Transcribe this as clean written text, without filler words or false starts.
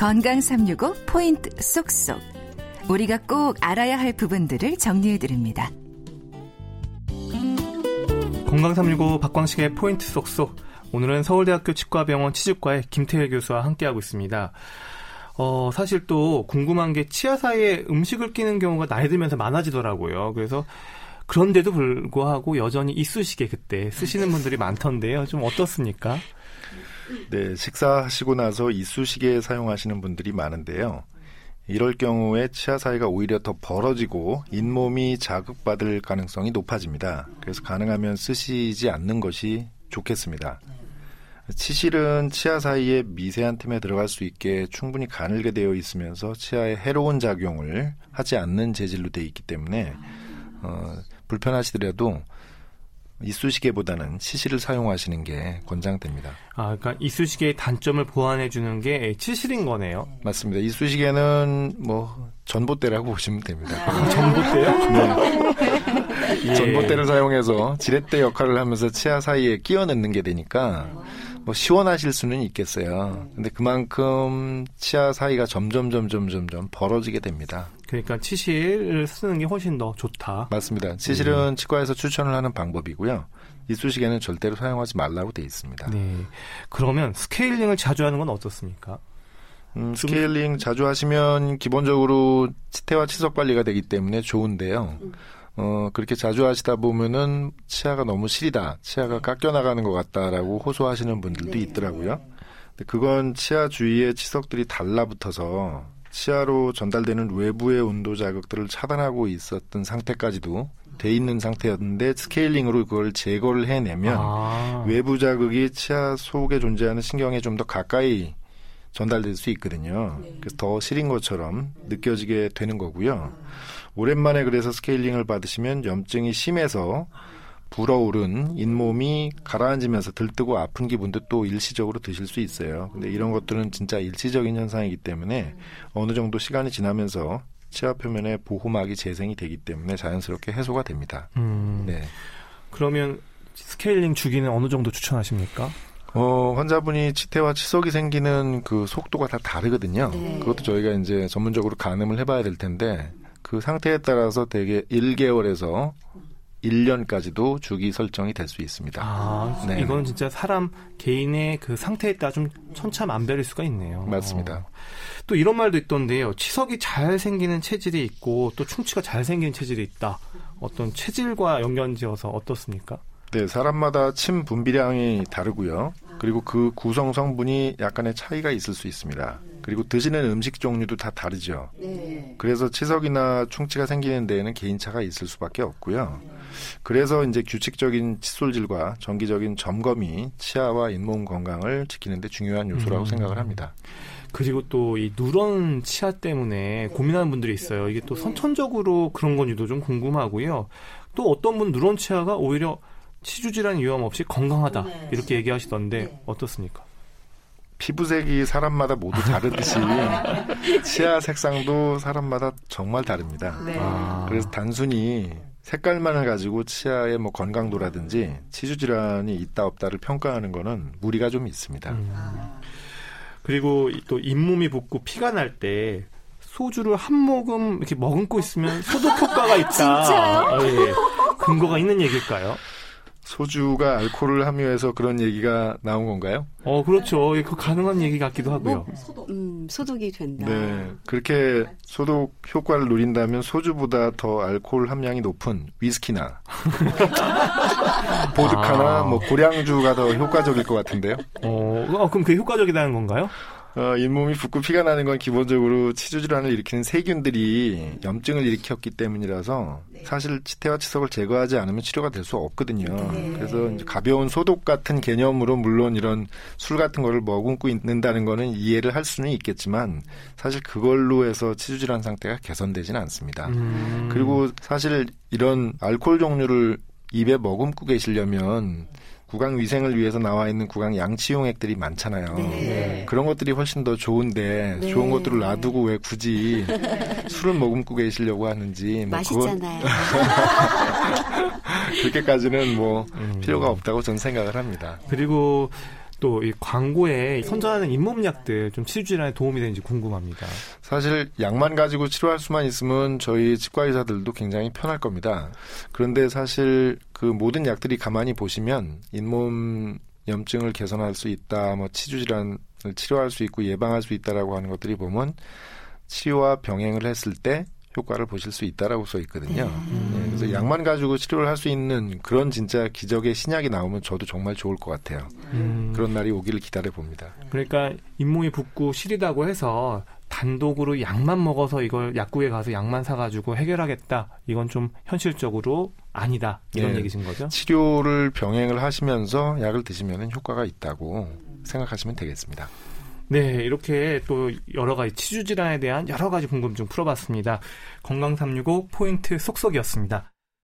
건강365 포인트 쏙쏙. 우리가 꼭 알아야 할 부분들을 정리해드립니다. 건강365 박광식의 포인트 쏙쏙. 오늘은 서울대학교 치과병원 치주과의 김태일 교수와 함께하고 있습니다. 사실 또 궁금한 게 치아 사이에 음식을 끼는 경우가 나이 들면서 많아지더라고요. 그래서 그런데도 불구하고 여전히 이쑤시개 그때 쓰시는 분들이 많던데요. 좀 어떻습니까? 네, 식사하시고 나서 이쑤시개 사용하시는 분들이 많은데요. 이럴 경우에 치아 사이가 오히려 더 벌어지고 잇몸이 자극받을 가능성이 높아집니다. 그래서 가능하면 쓰시지 않는 것이 좋겠습니다. 치실은 치아 사이에 미세한 틈에 들어갈 수 있게 충분히 가늘게 되어 있으면서 치아에 해로운 작용을 하지 않는 재질로 되어 있기 때문에 불편하시더라도 이쑤시개보다는 치실을 사용하시는 게 권장됩니다. 그러니까 이쑤시개의 단점을 보완해주는 게 치실인 거네요. 맞습니다. 이쑤시개는 전봇대라고 보시면 됩니다. 전봇대요? 네. 예. 전봇대를 사용해서 지렛대 역할을 하면서 치아 사이에 끼워 넣는 게 되니까 시원하실 수는 있겠어요. 근데 그만큼 치아 사이가 점점 벌어지게 됩니다. 그러니까 치실을 쓰는 게 훨씬 더 좋다. 맞습니다. 치실은 치과에서 추천을 하는 방법이고요. 이쑤시개는 절대로 사용하지 말라고 되어 있습니다. 네. 그러면 스케일링을 자주 하는 건 어떻습니까? 스케일링 자주 하시면 기본적으로 치태와 치석 관리가 되기 때문에 좋은데요. 그렇게 자주 하시다 보면은 치아가 너무 시리다, 치아가 깎여나가는 것 같다라고 호소하시는 분들도 있더라고요. 근데 그건 치아 주위에 치석들이 달라붙어서 치아로 전달되는 외부의 온도 자극들을 차단하고 있었던 상태까지도 돼 있는 상태였는데 스케일링으로 그걸 제거를 해내면 외부 자극이 치아 속에 존재하는 신경에 좀 더 가까이 전달될 수 있거든요. 그래서 더 시린 것처럼 느껴지게 되는 거고요. 오랜만에 그래서 스케일링을 받으시면 염증이 심해서 불어오른 잇몸이 가라앉으면서 들뜨고 아픈 기분도 또 일시적으로 드실 수 있어요. 근데 이런 것들은 진짜 일시적인 현상이기 때문에 어느 정도 시간이 지나면서 치아 표면에 보호막이 재생이 되기 때문에 자연스럽게 해소가 됩니다. 네. 그러면 스케일링 주기는 어느 정도 추천하십니까? 환자분이 치태와 치석이 생기는 그 속도가 다 다르거든요. 네. 그것도 저희가 이제 전문적으로 가늠을 해봐야 될 텐데 그 상태에 따라서 되게 1개월에서 1년까지도 주기 설정이 될 수 있습니다. 네. 이건 진짜 사람 개인의 그 상태에 따라 좀 천차만별일 수가 있네요. 맞습니다. 또 이런 말도 있던데요. 치석이 잘 생기는 체질이 있고 또 충치가 잘 생기는 체질이 있다. 어떤 체질과 연관지어서 어떻습니까? 네, 사람마다 침 분비량이 다르고요. 그리고 그 구성 성분이 약간의 차이가 있을 수 있습니다. 그리고 드시는 음식 종류도 다 다르죠. 그래서 치석이나 충치가 생기는 데에는 개인차가 있을 수밖에 없고요. 그래서 이제 규칙적인 칫솔질과 정기적인 점검이 치아와 잇몸 건강을 지키는 데 중요한 요소라고 생각을 합니다. 그리고 또 이 누런 치아 때문에 고민하는 분들이 있어요. 이게 또 선천적으로 그런 건지도 좀 궁금하고요. 또 어떤 분 누런 치아가 오히려 치주질환 위험 없이 건강하다 이렇게 얘기하시던데 어떻습니까? 피부색이 사람마다 모두 다르듯이 치아 색상도 사람마다 정말 다릅니다. 네. 그래서 단순히 색깔만을 가지고 치아의 건강도라든지 치주질환이 있다 없다를 평가하는 거는 무리가 좀 있습니다. 그리고 또 잇몸이 붓고 피가 날 때 소주를 한 모금 이렇게 머금고 있으면 소독 효과가 있다. 진짜요? 예. 근거가 있는 얘기일까요? 소주가 알코올을 함유해서 그런 얘기가 나온 건가요? 그렇죠. 그 가능한 얘기 같기도 하고요. 소독이 된다. 네, 그렇게 소독 효과를 누린다면 소주보다 더 알코올 함량이 높은 위스키나 보드카나 고량주가 더 효과적일 것 같은데요. 그럼 그게 효과적이라는 건가요? 잇몸이 붓고 피가 나는 건 기본적으로 치주질환을 일으키는 세균들이 염증을 일으켰기 때문이라서 사실 치태와 치석을 제거하지 않으면 치료가 될 수 없거든요. 그래서 이제 가벼운 소독 같은 개념으로 물론 이런 술 같은 거를 머금고 있는다는 거는 이해를 할 수는 있겠지만 사실 그걸로 해서 치주질환 상태가 개선되진 않습니다. 그리고 사실 이런 알코올 종류를 입에 머금고 계시려면 구강 위생을 위해서 나와 있는 구강 양치용액들이 많잖아요. 네. 그런 것들이 훨씬 더 좋은데 네. 좋은 것들을 놔두고 왜 굳이 술을 머금고 계시려고 하는지 맛있잖아요. 그렇게까지는 필요가 없다고 저는 생각을 합니다. 그리고 또 이 광고에 선전하는 잇몸약들 좀 치주 질환에 도움이 되는지 궁금합니다. 사실 약만 가지고 치료할 수만 있으면 저희 치과 의사들도 굉장히 편할 겁니다. 그런데 사실 그 모든 약들이 가만히 보시면 잇몸 염증을 개선할 수 있다, 뭐 치주 질환을 치료할 수 있고 예방할 수 있다라고 하는 것들이 보면 치유와 병행을 했을 때 효과를 보실 수 있다라고 써 있거든요. 네, 그래서 약만 가지고 치료를 할 수 있는 그런 진짜 기적의 신약이 나오면 저도 정말 좋을 것 같아요. 그런 날이 오기를 기다려 봅니다. 그러니까 잇몸이 붓고 시리다고 해서 단독으로 약만 먹어서 이걸 약국에 가서 약만 사가지고 해결하겠다, 이건 좀 현실적으로 아니다, 이런 얘기신 거죠? 치료를 병행을 하시면서 약을 드시면 효과가 있다고 생각하시면 되겠습니다. 네, 이렇게 또 여러 가지 치주 질환에 대한 여러 가지 궁금증 풀어봤습니다. 건강365 포인트 속속이었습니다.